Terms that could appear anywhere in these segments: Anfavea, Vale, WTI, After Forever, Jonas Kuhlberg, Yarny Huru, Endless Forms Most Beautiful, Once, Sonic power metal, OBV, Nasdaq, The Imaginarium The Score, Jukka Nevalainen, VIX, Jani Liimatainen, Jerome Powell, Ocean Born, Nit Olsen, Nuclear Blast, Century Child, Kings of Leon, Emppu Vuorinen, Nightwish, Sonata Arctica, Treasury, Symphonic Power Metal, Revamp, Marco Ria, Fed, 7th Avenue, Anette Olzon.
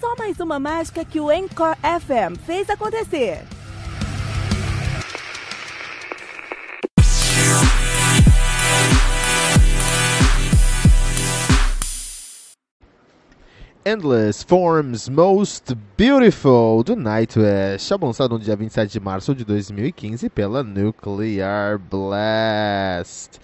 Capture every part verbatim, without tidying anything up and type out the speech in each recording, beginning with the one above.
Só mais uma mágica que o Encore F M fez acontecer. Endless Forms Most Beautiful, do Nightwish, lançado no dia vinte e sete de março de dois mil e quinze pela Nuclear Blast.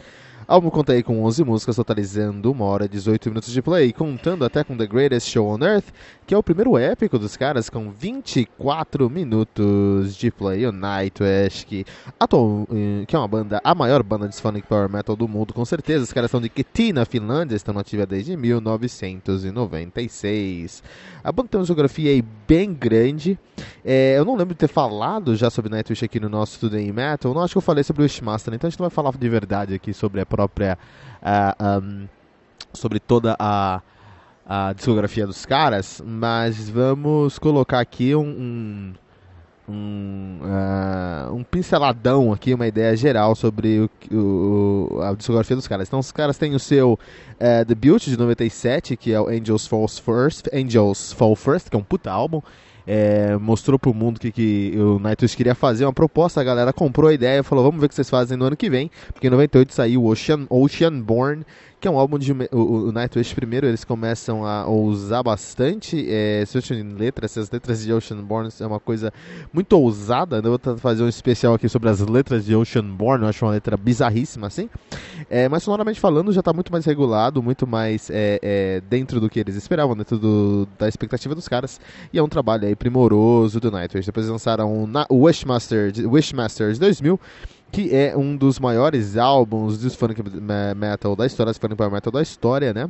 O álbum conta aí com onze músicas, totalizando uma hora e dezoito minutos de play, contando até com The Greatest Show on Earth, que é o primeiro épico dos caras, com vinte e quatro minutos de play. O Nightwish, que, atual, que é uma banda, a maior banda de Sonic Power Metal do mundo, com certeza. Os caras são de Kiti, na Finlândia, estão ativa desde mil novecentos e noventa e seis. A banda tem uma geografia aí bem grande. É, eu não lembro de ter falado já sobre Nightwish aqui no nosso Today Metal. Não acho que eu falei sobre o Wishmaster, então a gente não vai falar de verdade aqui sobre a própria... Uh, um, sobre toda a, a discografia dos caras, mas vamos colocar aqui um... um, um, uh, um pinceladão aqui, uma ideia geral sobre o, o, a discografia dos caras. Então os caras têm o seu uh, debut de noventa e sete, que é o Angels Fall First, Angels Fall First, que é um puta álbum. É, mostrou pro mundo que, que o Nightwish queria fazer uma proposta, a galera comprou a ideia e falou, vamos ver o que vocês fazem no ano que vem, porque em noventa e oito saiu Ocean, Ocean Born, que é um álbum de... O, o Nightwish primeiro, eles começam a ousar bastante, é, em letras, essas letras de Ocean Born é uma coisa muito ousada, né? Eu vou fazer um especial aqui sobre as letras de Ocean Born, eu acho uma letra bizarríssima, assim, é, mas sonoramente falando já tá muito mais regulado, muito mais é, é, dentro do que eles esperavam, dentro do, da expectativa dos caras, e é um trabalho aí primoroso do Nightwish. Depois lançaram o Wishmasters, Wishmasters dois mil, que é um dos maiores álbuns do Symphonic Metal da história, Symphonic Power Metal da história, né?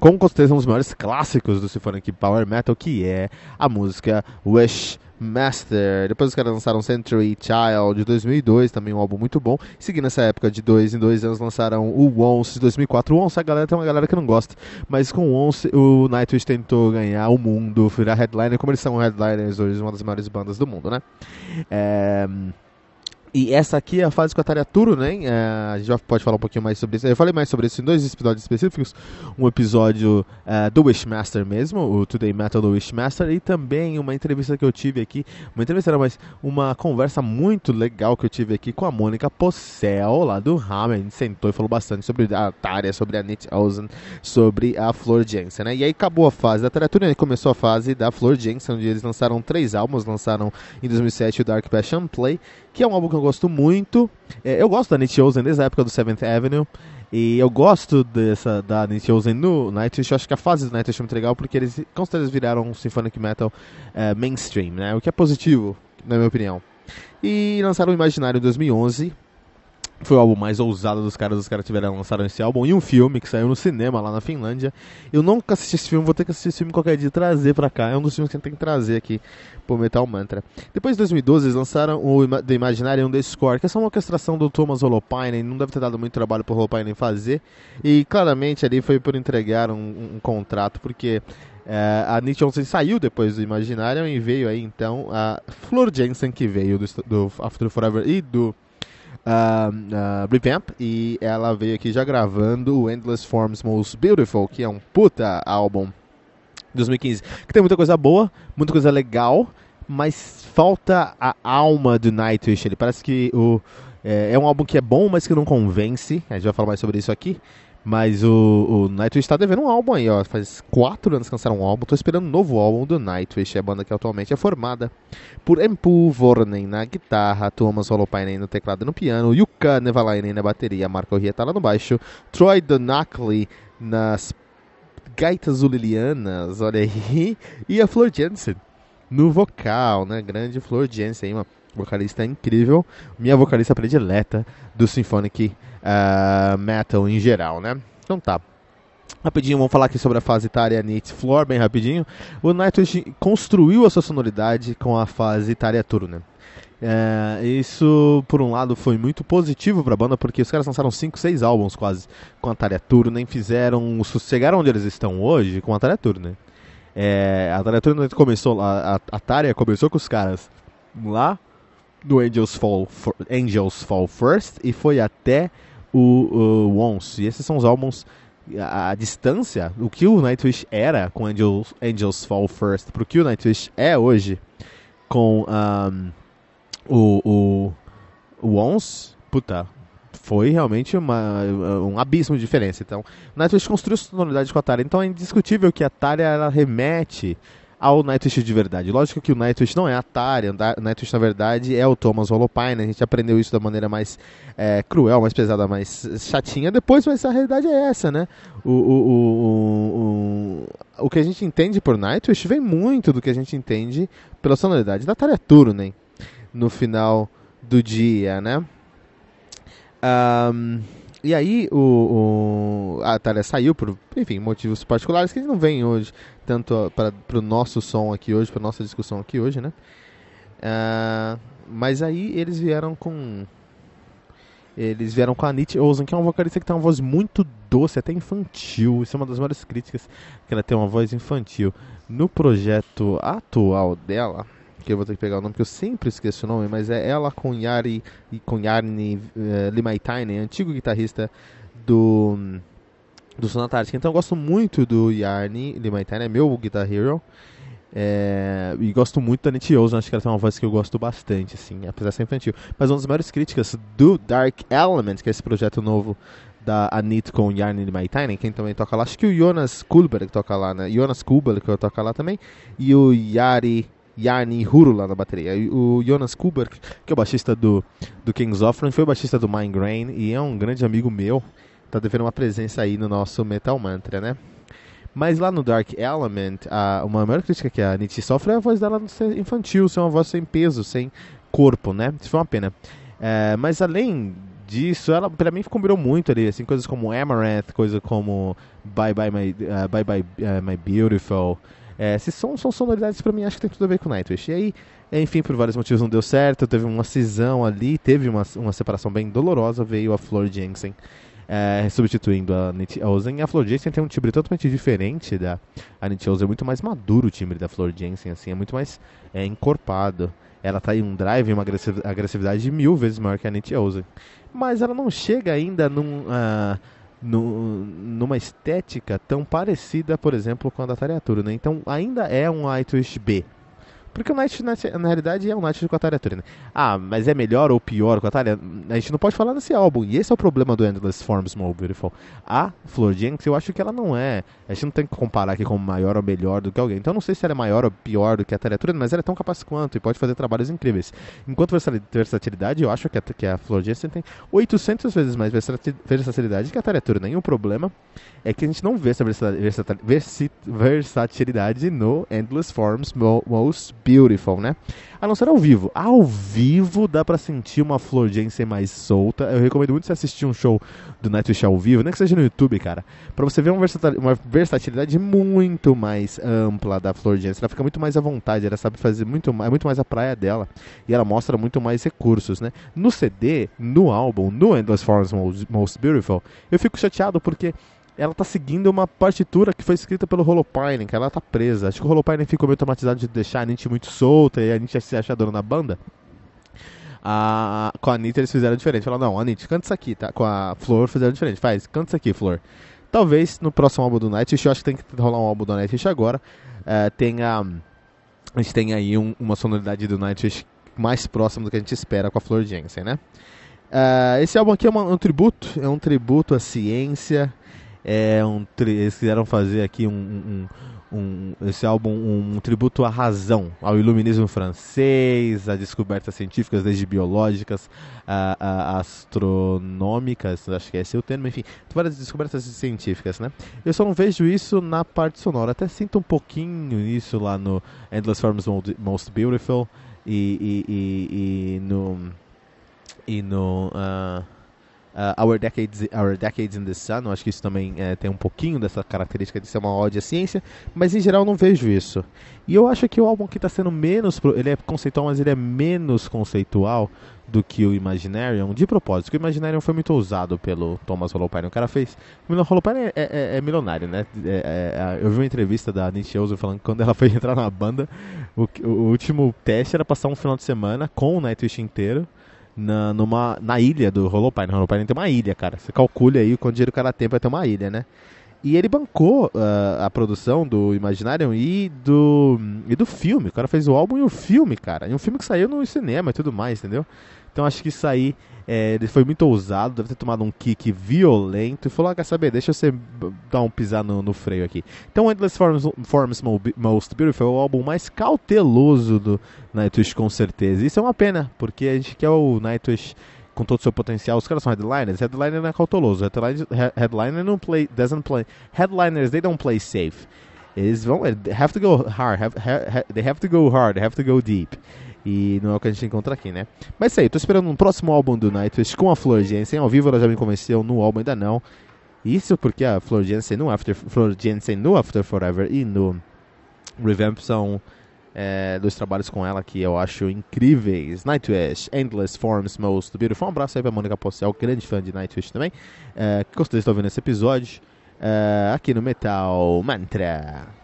Com certeza um dos maiores clássicos do Symphonic Power Metal, que é a música Wishmaster. Depois os caras lançaram Century Child de dois mil e dois, também um álbum muito bom. Seguindo essa época, de dois em dois anos lançaram o Once de dois mil e quatro. O Once, a galera tem uma galera que não gosta, mas com o Once o Nightwish tentou ganhar o mundo, virar headliner, como eles são headliners hoje, uma das maiores bandas do mundo, né? É... E essa aqui é a fase com a Tarja Turunen, né? A gente já pode falar um pouquinho mais sobre isso. Eu falei mais sobre isso em dois episódios específicos. Um episódio uh, do Wishmaster mesmo, o Today Metal do Wishmaster, e também uma entrevista que eu tive aqui, uma entrevista não, mas uma conversa muito legal que eu tive aqui com a Mônica Possel, lá do Hammer. A gente sentou e falou bastante sobre a Tarja, sobre a Nit Olsen, sobre a Floor Jansen, né? E aí acabou a fase da Tarja Turunen, começou a fase da Floor Jansen, onde eles lançaram três álbuns. Lançaram em dois mil e sete o Dark Passion Play, que é um álbum que eu gosto muito. Eu gosto da Nit Olsen desde a época do seventh avenue. E eu gosto dessa, da Nit Olsen no Nightwish. Eu acho que a fase do Nightwish é muito legal, porque eles com certeza viraram um Symphonic Metal é, mainstream, né? O que é positivo, na minha opinião. E lançaram o Imaginarium em dois mil e onze. Foi o álbum mais ousado dos caras, os caras tiveram, lançaram esse álbum, e um filme que saiu no cinema lá na Finlândia. Eu nunca assisti esse filme, vou ter que assistir esse filme qualquer dia e trazer pra cá, é um dos filmes que a gente tem que trazer aqui pro Metal Mantra. Depois, em dois mil e doze, eles lançaram o The Imaginarium The Score, que é só uma orquestração do Tuomas Holopainen, não deve ter dado muito trabalho pro Holopainen fazer, e claramente ali foi por entregar um, um, um contrato, porque... Uh, a Nit Olsen saiu depois do Imaginarium e veio aí então a Floor Jansen, que veio do, do After Forever e do Uh, uh, Revamp, e ela veio aqui já gravando o Endless Forms Most Beautiful, que é um puta álbum de dois mil e quinze, que tem muita coisa boa, muita coisa legal, mas falta a alma do Nightwish. Ele parece que o, é, é um álbum que é bom, mas que não convence. A gente vai falar mais sobre isso aqui. Mas o, o Nightwish tá devendo um álbum aí, ó. Faz quatro anos que lançaram um álbum. Tô esperando um novo álbum do Nightwish. A banda que atualmente é formada por Emppu Vuorinen na guitarra, Tuomas Holopainen no teclado e no piano, Jukka Nevalainen na bateria, Marco Ria tá lá no baixo, Troy Donakley nas gaitas ulilianas, olha aí, e a Floor Jansen no vocal, né? Grande Floor Jansen, uma vocalista incrível, minha vocalista predileta do Symphonic uh, Metal em geral, né? Então tá. Rapidinho, vamos falar aqui sobre a fase Tarja Nit Floor, bem rapidinho. O Nightwish construiu a sua sonoridade com a fase Tarja Turunen. É, isso, por um lado, foi muito positivo para a banda, porque os caras lançaram cinco, seis álbuns quase com a Tarja Turunen, fizeram, chegaram onde eles estão hoje com a Tarja Turunen. É, a Tarja Turunen começou, a, a, a Tarja começou com os caras lá do Angels Fall, for, Angels Fall First e foi até o, o Once. E esses são os álbuns, a, a distância, o que o Nightwish era com Angels, Angels Fall First para o que o Nightwish é hoje com um, o, o, o Once, puta, foi realmente uma, um abismo de diferença. Então, o Nightwish construiu sonoridade com a Tarja, então é indiscutível que a Tarja ela remete ao Nightwish de verdade. Lógico que o Nightwish não é a Tarja, o Nightwish na verdade é o Tuomas Holopainen, a gente aprendeu isso da maneira mais é, cruel, mais pesada, mais chatinha depois, mas a realidade é essa, né? O, o, o, o, o que a gente entende por Nightwish vem muito do que a gente entende pela sonoridade da Tarja Turunen no final do dia, né? Um, e aí o, o, a Tarja saiu por, enfim, motivos particulares que a gente não vem hoje tanto para o nosso som aqui hoje, para nossa discussão aqui hoje, né? Uh, mas aí eles vieram com eles vieram com a Nit Olsen, que é uma vocalista que tem uma voz muito doce, até infantil. Isso é uma das maiores críticas, que ela tem uma voz infantil. No projeto atual dela, que eu vou ter que pegar o nome, porque eu sempre esqueço o nome, mas é ela com Yarny uh, Liimatainen, antigo guitarrista do... do Sonata Arctica. Então eu gosto muito do Yarny Liimatainen, é meu guitar hero, é, e gosto muito da Nit Olsen, acho que ela tem uma voz que eu gosto bastante, assim, apesar de ser infantil. Mas uma das maiores críticas do Dark Element, que é esse projeto novo da Anette com Jani Liimatainen, quem também toca lá, acho que o Jonas Kuhlberg toca lá, né? Jonas Kuhlberg que toca lá também, e o Yari Yarny Huru lá na bateria. O Jonas Kuhlberg, que é o baixista do, do Kings of Leon, foi o baixista do Migraine e é um grande amigo meu. Tá devendo uma presença aí no nosso Metal Mantra, né? Mas lá no Dark Element, a, uma maior crítica que a Nietzsche sofre é a voz dela ser infantil, ser uma voz sem peso, sem corpo, né? Isso foi uma pena. É, mas além disso, ela pra mim combinou muito ali, assim, coisas como Amaranth, coisas como Bye Bye My, uh, Bye Bye uh, My Beautiful. É, esses são, são sonoridades pra mim, acho que tem tudo a ver com Nightwish. E aí, enfim, por vários motivos não deu certo, teve uma cisão ali, teve uma, uma separação bem dolorosa, veio a Floor Jansen. É, substituindo a Nit Olsen. A Floor Jansen tem um timbre totalmente diferente da a Nit Olsen, é muito mais maduro o timbre da Floor Jansen, assim, é muito mais é, encorpado. Ela tá em um drive, uma agressividade mil vezes maior que a Nit Olsen. Mas ela não chega ainda num, uh, num, numa estética tão parecida, por exemplo, com a da Tarja Turunen, né? Então ainda é um Nightwish B. Porque o Nightwish, na realidade, é um Nightwish com a Tarja Turunen. Ah, mas é melhor ou pior com a Tarja? A gente não pode falar nesse álbum. E esse é o problema do Endless Forms Most Beautiful. A Floor Jansen, eu acho que ela não é... A gente não tem que comparar aqui como maior ou melhor do que alguém. Então eu não sei se ela é maior ou pior do que a Tarja Turunen, mas ela é tão capaz quanto e pode fazer trabalhos incríveis. Enquanto versatilidade, eu acho que a, que a Floor Jansen tem oitocentas vezes mais versatilidade que a Tarja Turunen. E o problema é que a gente não vê essa versatilidade no Endless Forms Most Beautiful, né? A não ser ao vivo. Ao vivo dá pra sentir uma Floor Jansen mais solta. Eu recomendo muito você assistir um show do Nightwish ao vivo, nem que seja no YouTube, cara, pra você ver uma versatilidade muito mais ampla da Floor Jansen. Ela fica muito mais à vontade, ela sabe fazer muito mais, muito mais a praia dela, e ela mostra muito mais recursos, né? No C D, no álbum, no Endless Forms Most Beautiful, eu fico chateado porque ela tá seguindo uma partitura que foi escrita pelo Holopainen, que ela tá presa. Acho que o Holopainen ficou meio traumatizado de deixar a Nietzsche muito solta e a Nietzsche se achar dona da banda. A, com a Nietzsche eles fizeram diferente. Falaram, não, a Nietzsche, canta isso aqui, tá? Com a Flor fizeram diferente. Faz, canta isso aqui, Flor. Talvez no próximo álbum do Nightwish, eu acho que tem que rolar um álbum do Nightwish agora. Uh, tem a... a gente tem aí um, uma sonoridade do Nightwish mais próxima do que a gente espera com a Floor Jansen, né? Uh, esse álbum aqui é uma, um tributo, é um tributo à ciência, é um tri... eles quiseram fazer aqui um... um, um... Um, esse álbum um, um tributo à razão, ao iluminismo francês, a descobertas científicas, desde biológicas, a, a, astronômicas, acho que é esse o termo, enfim, várias descobertas científicas, né? Eu só não vejo isso na parte sonora, até sinto um pouquinho isso lá no Endless Forms Most Beautiful e, e, e, e no... E no uh, Uh, Our Decades, Our Decades in the Sun, eu acho que isso também é, tem um pouquinho dessa característica de ser uma ode à ciência, mas em geral eu não vejo isso. E eu acho que o álbum aqui está sendo menos, pro, ele é conceitual, mas ele é menos conceitual do que o Imaginarium, de propósito, que o Imaginarium foi muito ousado pelo Tuomas Holopainen, o cara fez... O Holopainen é, é, é milionário, né? É, é, eu vi uma entrevista da Nit Olsen falando que quando ela foi entrar na banda, o, o último teste era passar um final de semana com o Nightwish inteiro, Na, numa, na ilha do Holopainen. O Holopainen tem uma ilha, cara. Você calcule aí quanto dinheiro o cara tem pra ter uma ilha, né? E ele bancou uh, a produção do Imaginarium e do, e do filme. O cara fez o álbum e o filme, cara. E um filme que saiu no cinema e tudo mais, entendeu? Então acho que isso aí, é, ele foi muito ousado. Deve ter tomado um kick violento. E falou, ah, quer saber, deixa você dar um pisar no, no freio aqui. Então Endless Forms, Forms Most Beautiful é o álbum mais cauteloso do Nightwish, com certeza. Isso é uma pena, porque a gente quer o Nightwish com todo o seu potencial. Os caras são headliners. Headliner não é cauteloso. Headliner, headliner não play, doesn't play. Headliners, they don't play safe. Eles vão, they have to go hard. Have, have, they have to go hard. They have to go deep. E não é o que a gente encontra aqui, né? Mas é isso aí, tô esperando um próximo álbum do Nightwish com a Floor Jansen. Ao vivo ela já me convenceu, no álbum ainda não. Isso porque a Floor Jansen no After, Floor Jansen no After Forever e no Revamp são é, dois trabalhos com ela que eu acho incríveis. Nightwish, Endless Forms Most Beautiful. Um abraço aí pra Mônica Possel, grande fã de Nightwish também. É, que vocês estão ouvindo esse episódio é, aqui no Metal Mantra.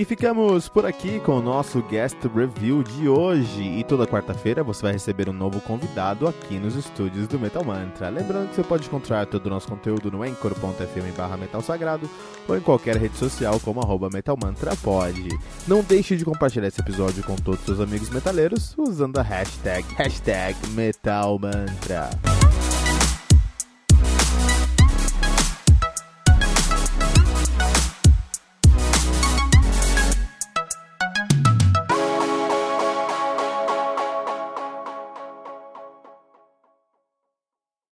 E ficamos por aqui com o nosso Guest Review de hoje. E toda quarta-feira você vai receber um novo convidado aqui nos estúdios do Metal Mantra. Lembrando que você pode encontrar todo o nosso conteúdo no encore ponto f m barra metal sagrado ou em qualquer rede social como arroba metalmantrapod. Não deixe de compartilhar esse episódio com todos os seus amigos metaleiros usando a hashtag, hashtag metalmantra.